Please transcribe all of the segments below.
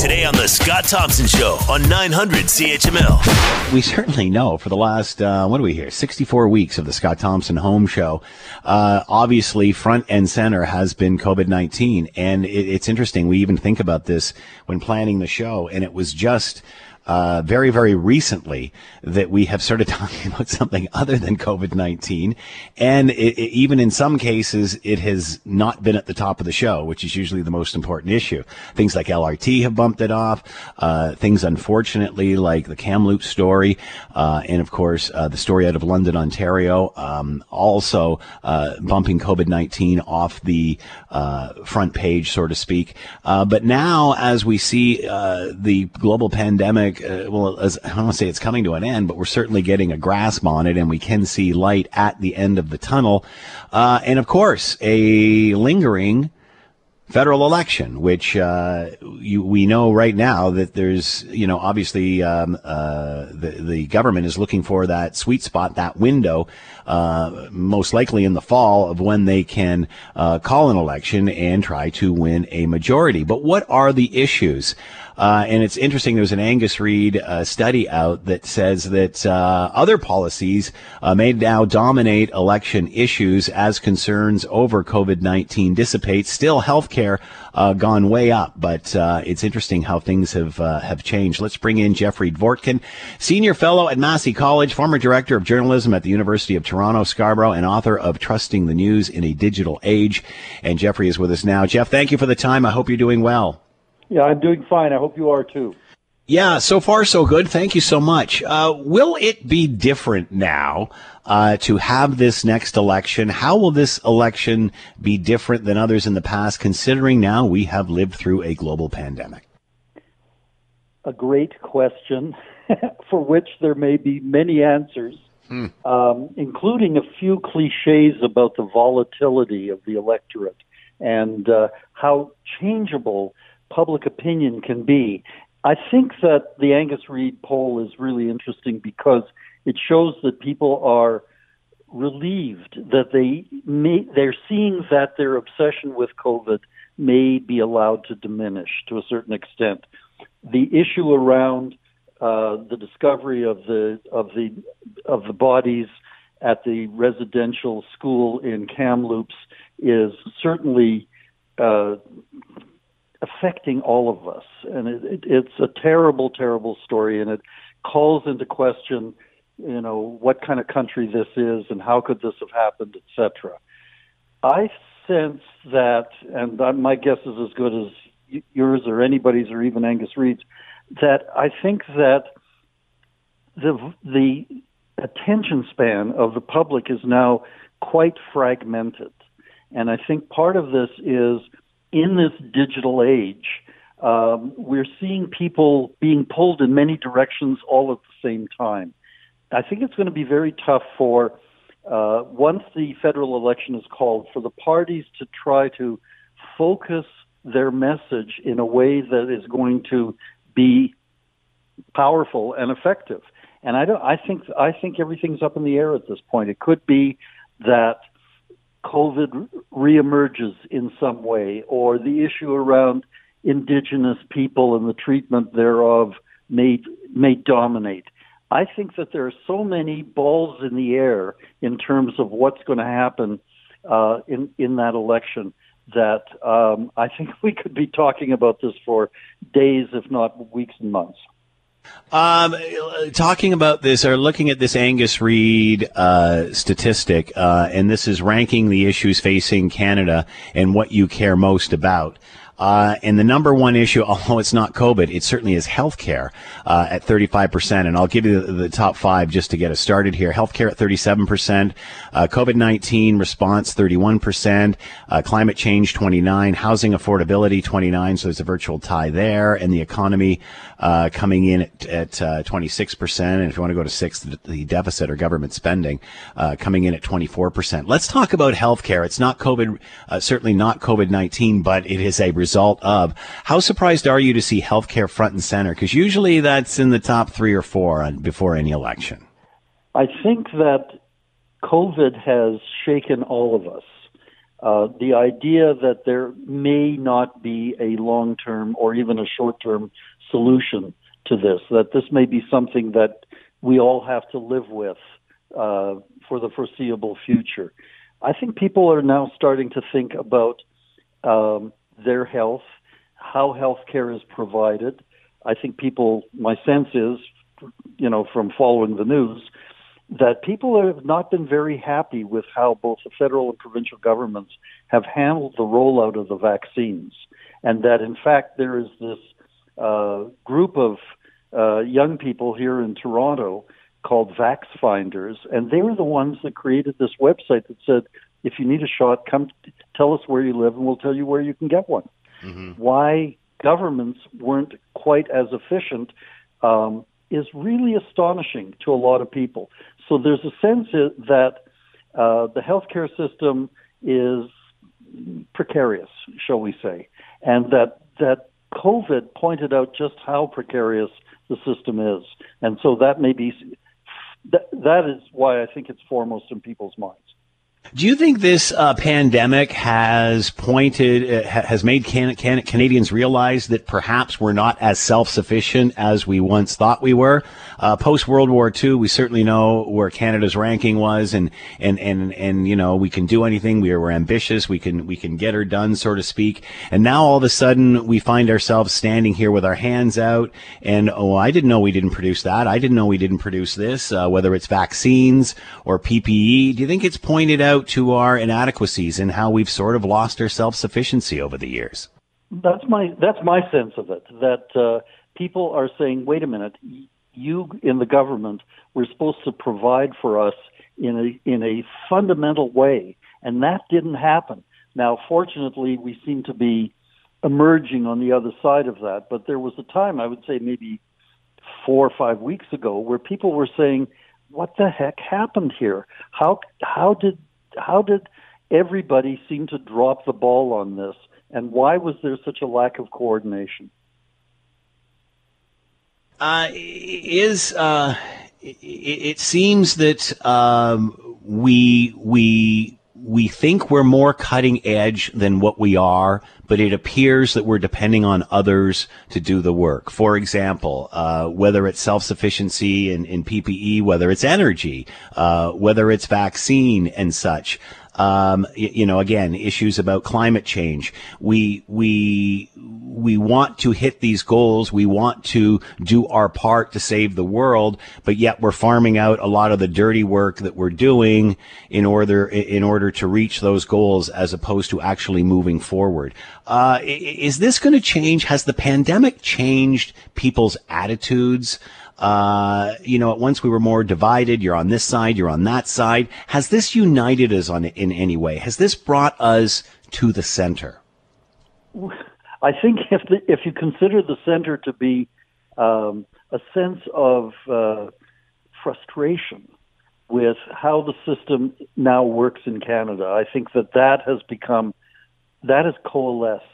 Today on The Scott Thompson Show on 900 CHML. We certainly know for the last, 64 weeks of The Scott Thompson Home Show, obviously front and center has been COVID-19. And it's interesting, we even think about this when planning the show, and it was just very, very recently that we have started talking about something other than COVID-19. And it, even in some cases, it has not been at the top of the show, which is usually the most important issue. Things like LRT have bumped it off. Things, unfortunately, like the Kamloops story. And of course, the story out of London, Ontario, also bumping COVID-19 off the front page, so to speak. But now, as we see the global pandemic, I don't want to say it's coming to an end, but we're certainly getting a grasp on it, and we can see light at the end of the tunnel. And of course, a lingering federal election, which we know right now that there's, obviously the government is looking for that sweet spot, that window, most likely in the fall, of when they can call an election and try to win a majority. But what are the issues? And it's interesting, there's an Angus Reid study out that says that other policies may now dominate election issues as concerns over COVID-19 dissipate. Still, healthcare gone way up, but it's interesting how things have changed. Let's bring in Jeffrey Dvorkin, senior fellow at Massey College, former director of journalism at the University of Toronto Scarborough, and author of Trusting the News in a Digital Age. And Jeffrey is with us now. Jeff, thank you for the time. I hope you're doing well. Yeah, I'm doing fine. I hope you are too. Yeah, so far so good. Thank you so much. Will it be different now to have this next election? How will this election be different than others in the past, considering now we have lived through a global pandemic? A great question for which there may be many answers, including a few cliches about the volatility of the electorate and how changeable public opinion can be. I think that the Angus Reid poll is really interesting because it shows that people are relieved that they're seeing that their obsession with COVID may be allowed to diminish to a certain extent. The issue around the discovery of the bodies at the residential school in Kamloops is certainly affecting all of us, and it's a terrible story, and it calls into question, what kind of country this is and how could this have happened, etc. I sense that, and my guess is as good as yours or anybody's or even Angus Reid's, that I think that the attention span of the public is now quite fragmented, and I think part of this is, in this digital age, we're seeing people being pulled in many directions all at the same time. I think it's going to be very tough for, once the federal election is called, for the parties to try to focus their message in a way that is going to be powerful and effective. And I think everything's up in the air at this point. It could be that COVID reemerges in some way, or the issue around Indigenous people and the treatment thereof may dominate. I think that there are so many balls in the air in terms of what's going to happen in that election that I think we could be talking about this for days, if not weeks and months. Talking about this, or looking at this Angus Reid statistic, and this is ranking the issues facing Canada and what you care most about. And the number one issue, although it's not COVID, it certainly is healthcare at 35%. And I'll give you the top five just to get us started here. Healthcare at 37%, COVID-19 response 31%, climate change 29%, housing affordability 29%. So there's a virtual tie there, and the economy coming in at 26%. And if you want to go to sixth, the deficit or government spending coming in at 24%. Let's talk about healthcare. It's not COVID, certainly not COVID-19, but it is a result of. How surprised are you to see healthcare front and center? Because usually that's in the top three or four before any election. I think that COVID has shaken all of us. The idea that there may not be a long-term or even a short-term solution to this, that this may be something that we all have to live with for the foreseeable future. I think people are now starting to think about their health, how healthcare is provided. I think people, my sense is, you know, from following the news, that people have not been very happy with how both the federal and provincial governments have handled the rollout of the vaccines, and that, in fact, there is this group of young people here in Toronto called VaxFinders, and they were the ones that created this website that said, if you need a shot, come tell us where you live, and we'll tell you where you can get one. Mm-hmm. Why governments weren't quite as efficient is really astonishing to a lot of people. So there's a sense that the healthcare system is precarious, shall we say, and that COVID pointed out just how precarious the system is. And so that may be, that is why I think it's foremost in people's minds. Do you think this pandemic has made Canadians realize that perhaps we're not as self-sufficient as we once thought we were? Post-World War II, we certainly know where Canada's ranking was, and you know, we can do anything. We're ambitious. We can get her done, so to speak. And now all of a sudden, we find ourselves standing here with our hands out, and I didn't know we didn't produce that. I didn't know we didn't produce this. Whether it's vaccines or PPE, do you think it's pointed out to our inadequacies and how we've sort of lost our self-sufficiency over the years? That's my sense of it, that people are saying, wait a minute, you in the government were supposed to provide for us in a fundamental way, and that didn't happen. Now, fortunately, we seem to be emerging on the other side of that, but there was a time, I would say maybe 4 or 5 weeks ago, where people were saying, what the heck happened here? How did everybody seem to drop the ball on this? And why was there such a lack of coordination? It seems that we think we're more cutting edge than what we are, but it appears that we're depending on others to do the work. For example, whether it's self-sufficiency in PPE, whether it's energy, whether it's vaccine and such. You know, again, issues about climate change. We want to hit these goals. We want to do our part to save the world, but yet we're farming out a lot of the dirty work that we're doing in order to reach those goals, as opposed to actually moving forward. Is this going to change? Has the pandemic changed people's attitudes? You know, at once we were more divided. You're on this side, you're on that side. Has this united us in any way? Has this brought us to the center? I think if you consider the center to be a sense of frustration with how the system now works in Canada, I think that has coalesced.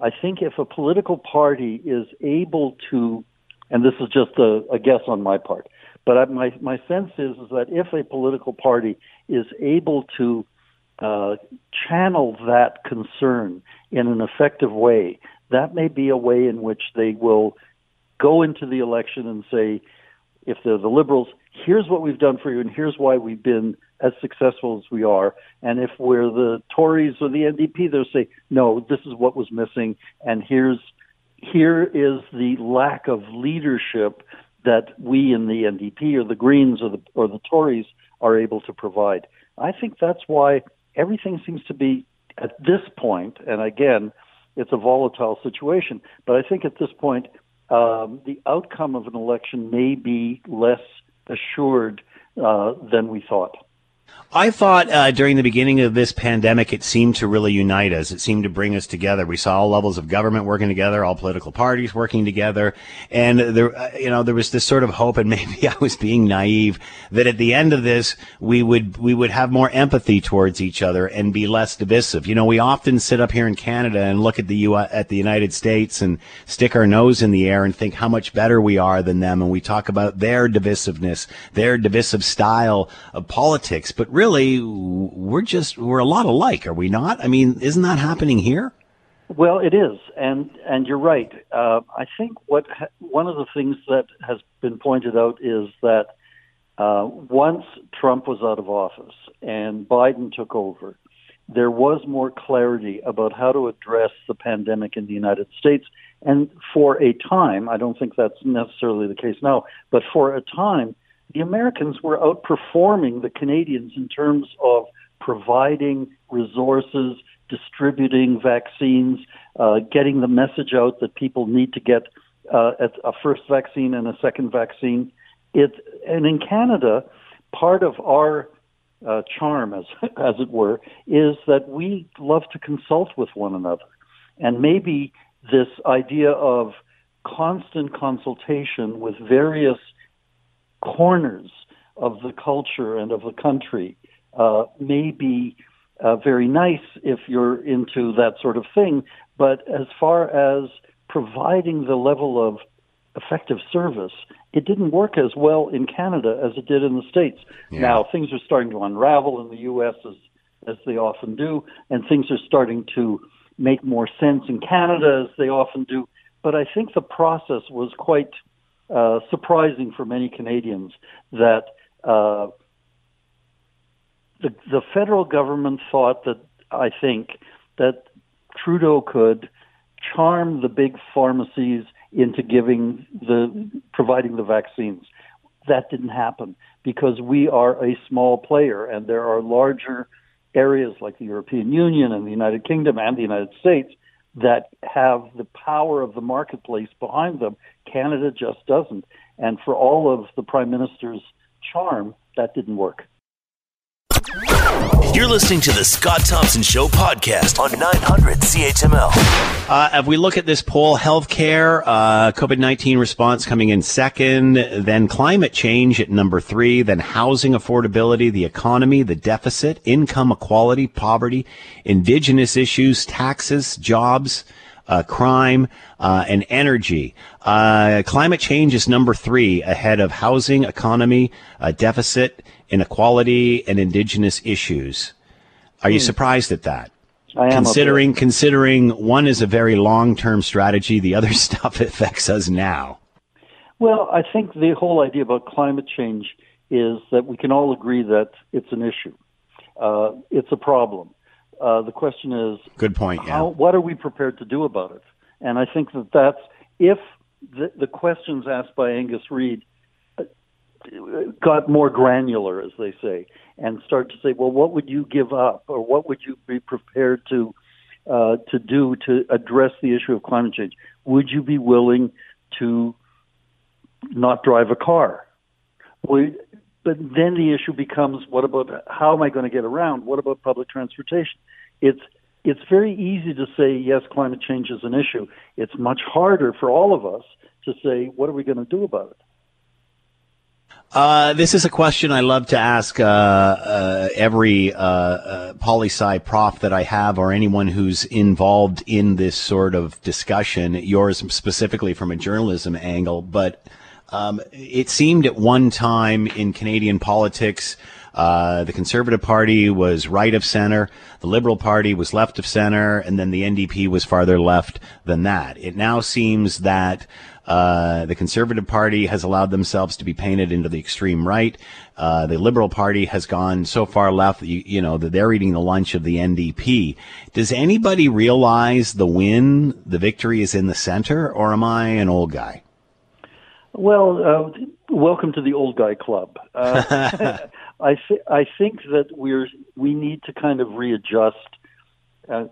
I think if a political party is able to, and this is just a guess on my part, but my sense is that if a political party is able to channel that concern in an effective way, that may be a way in which they will go into the election and say, if they're the Liberals, here's what we've done for you, and here's why we've been as successful as we are. And if we're the Tories or the NDP, they'll say, no, this is what was missing, and here is the lack of leadership that we in the NDP or the Greens or the Tories are able to provide. I think that's why everything seems to be at this point, and again, it's a volatile situation, but I think at this point the outcome of an election may be less assured than we thought. I thought during the beginning of this pandemic, it seemed to really unite us. It seemed to bring us together. We saw all levels of government working together, all political parties working together, and there was this sort of hope, and maybe I was being naive, that at the end of this, we would have more empathy towards each other and be less divisive. You know, we often sit up here in Canada and look at the United States and stick our nose in the air and think how much better we are than them, and we talk about their divisiveness, their divisive style of politics. but really we're a lot alike, are we not? I mean, isn't that happening here? Well, it is, and you're right. I think one of the things that has been pointed out is that once Trump was out of office and Biden took over, there was more clarity about how to address the pandemic in the United States. And for a time, I don't think that's necessarily the case now, but for a time, the Americans were outperforming the Canadians in terms of providing resources, distributing vaccines, getting the message out that people need to get a first vaccine and a second vaccine. And in Canada, part of our charm, as it were, is that we love to consult with one another. And maybe this idea of constant consultation with various corners of the culture and of the country may be very nice if you're into that sort of thing. But as far as providing the level of effective service, it didn't work as well in Canada as it did in the States. Yeah. Now, things are starting to unravel in the U.S., as they often do, and things are starting to make more sense in Canada, as they often do. But I think the process was quite surprising for many Canadians, that the federal government thought that, I think, that Trudeau could charm the big pharmacies into providing the vaccines. That didn't happen because we are a small player, and there are larger areas like the European Union and the United Kingdom and the United States that have the power of the marketplace behind them. Canada just doesn't. And for all of the Prime Minister's charm, that didn't work. You're listening to The Scott Thompson Show podcast on 900 CHML. If we look at this poll, healthcare, COVID-19 response coming in second, then climate change at number three, then housing affordability, the economy, the deficit, income equality, poverty, indigenous issues, taxes, jobs, crime, and energy. Climate change is number three, ahead of housing, economy, deficit, inequality, and indigenous issues. Are you surprised at that? I am. Considering one is a very long-term strategy, the other stuff affects us now. Well, I think the whole idea about climate change is that we can all agree that it's an issue. It's a problem. The question is, good point. Yeah. What are we prepared to do about it? And I think that if the questions asked by Angus Reid got more granular, as they say, and start to say, well, what would you give up, or what would you be prepared to do to address the issue of climate change? Would you be willing to not drive a car? But then the issue becomes, what about how am I going to get around? What about public transportation? It's very easy to say, yes, climate change is an issue. It's much harder for all of us to say, what are we going to do about it? This is a question I love to ask every poli-sci prof that I have, or anyone who's involved in this sort of discussion, yours specifically from a journalism angle. But it seemed at one time in Canadian politics, the Conservative Party was right of center, the Liberal Party was left of center, and then the NDP was farther left than that. It now seems that the Conservative Party has allowed themselves to be painted into the extreme right. The Liberal Party has gone so far left that you know that they're eating the lunch of the NDP. Does anybody realize the victory is in the center, or am I an old guy? Well, welcome to the old guy club. I think that we need to kind of readjust,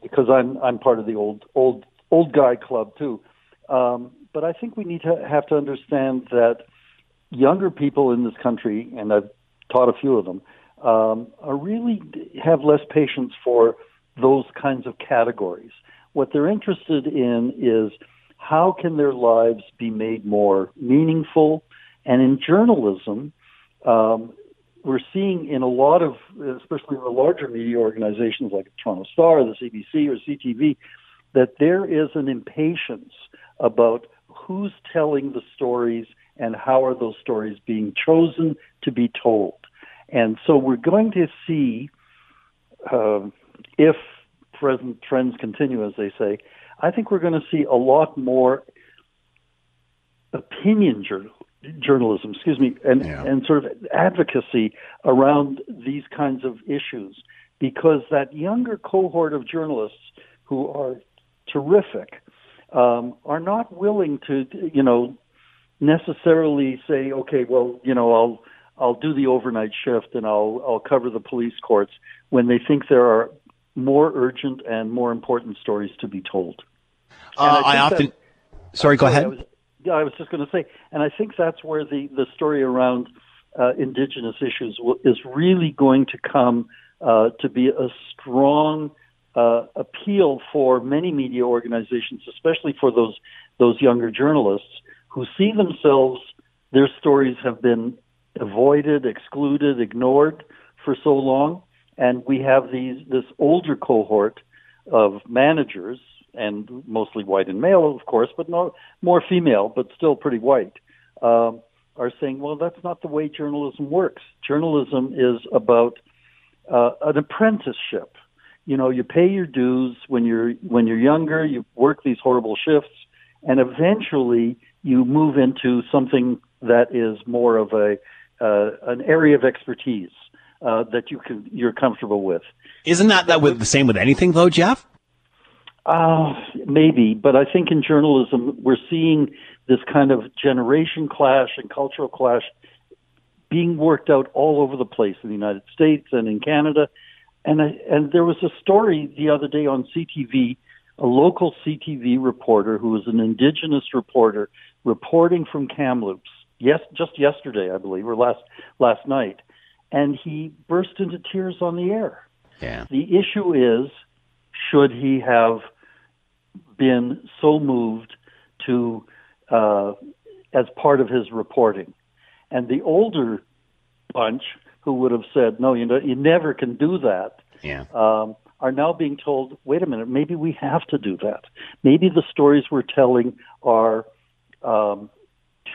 because I'm part of the old guy club too. But I think we need to have to understand that younger people in this country, and I've taught a few of them, really have less patience for those kinds of categories. What they're interested in is how can their lives be made more meaningful. And in journalism, we're seeing in a lot of, especially in the larger media organizations like the Toronto Star, the CBC, or CTV, that there is an impatience about who's telling the stories and how are those stories being chosen to be told. And so we're going to see, if present trends continue, as they say, I think we're going to see a lot more opinion journalism, and sort of advocacy around these kinds of issues, because that younger cohort of journalists who are terrific are not willing to, necessarily say, okay, well, I'll do the overnight shift and I'll cover the police courts, when they think there are more urgent and more important stories to be told. Go ahead. I was just going to say, and I think that's where the story around Indigenous issues is really going to come to be a strong appeal for many media organizations, especially for those younger journalists who see themselves, their stories have been avoided, excluded, ignored for so long, and we have this older cohort of managers, and mostly white and male, of course, but no more female, but still pretty white, are saying, well, that's not the way journalism works. Journalism is about an apprenticeship. You pay your dues when you're younger. You work these horrible shifts, and eventually you move into something that is more of an area of expertise that you're comfortable with. Isn't that the same with anything though, Jeff? Maybe, but I think in journalism we're seeing this kind of generation clash and cultural clash being worked out all over the place in the United States and in Canada. And there was a story the other day on CTV, a local CTV reporter who was an Indigenous reporter reporting from Kamloops, just yesterday, I believe, or last night, and he burst into tears on the air. Yeah. The issue is, should he have been so moved to as part of his reporting? And the older bunch who would have said, no, you never can do that, are now being told, wait a minute, maybe we have to do that. Maybe the stories we're telling are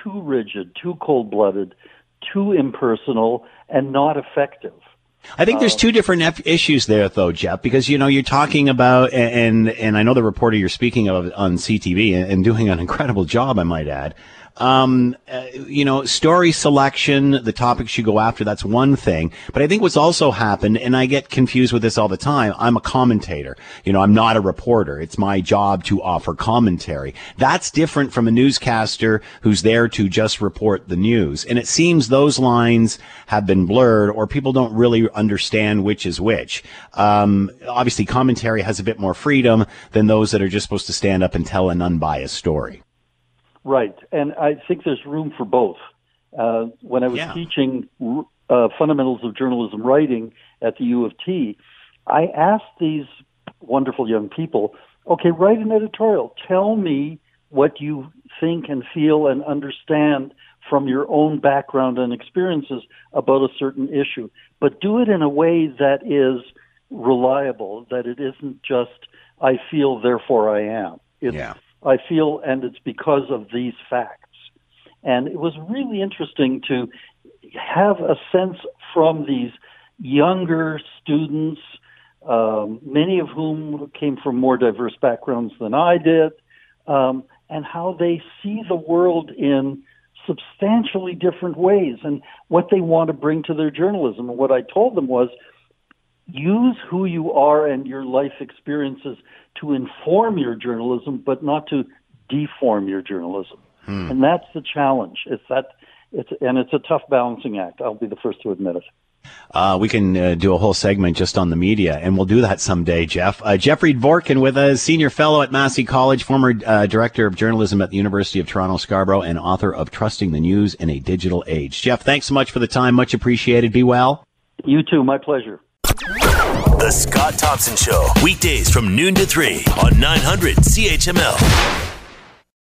too rigid, too cold-blooded, too impersonal, and not effective. I think there's two different issues there, though, Jeff, because, you're talking about, and I know the reporter you're speaking of on CTV and doing an incredible job, I might add, story selection, the topics you go after, that's one thing. But I think what's also happened, and I get confused with this all the time, I'm a commentator. I'm not a reporter. It's my job to offer commentary. That's different from a newscaster who's there to just report the news. And it seems those lines have been blurred, or people don't really understand which is which. Obviously, commentary has a bit more freedom than those that are just supposed to stand up and tell an unbiased story. Right, and I think there's room for both. When I was teaching fundamentals of journalism writing at the U of T, I asked these wonderful young people, okay, write an editorial. Tell me what you think and feel and understand from your own background and experiences about a certain issue. But do it in a way that is reliable, that it isn't just, I feel, therefore I am. I feel, and it's because of these facts. And it was really interesting to have a sense from these younger students, many of whom came from more diverse backgrounds than I did, and how they see the world in substantially different ways and what they want to bring to their journalism. And what I told them was, use who you are and your life experiences to inform your journalism, but not to deform your journalism. And that's the challenge. It's a tough balancing act. I'll be the first to admit it. We can do a whole segment just on the media, and we'll do that someday, Jeff. Jeffrey Dvorkin with us, senior fellow at Massey College, former director of journalism at the University of Toronto Scarborough, and author of Trusting the News in a Digital Age. Jeff, thanks so much for the time. Much appreciated. Be well. You too. My pleasure. The Scott Thompson Show, weekdays from noon to 3 on 900 CHML.